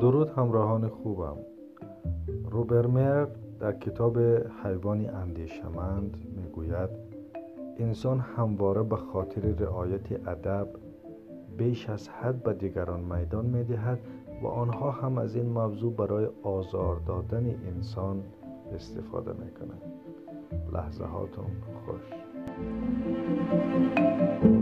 درود همراهان خوبم. روبر مرل در کتاب حیوانی اندیشمند میگوید انسان همواره به خاطر رعایت ادب بیش از حد به دیگران میدان میدهد و آنها هم از این موضوع برای آزار دادن انسان استفاده میکنند. لحظهاتون خوش.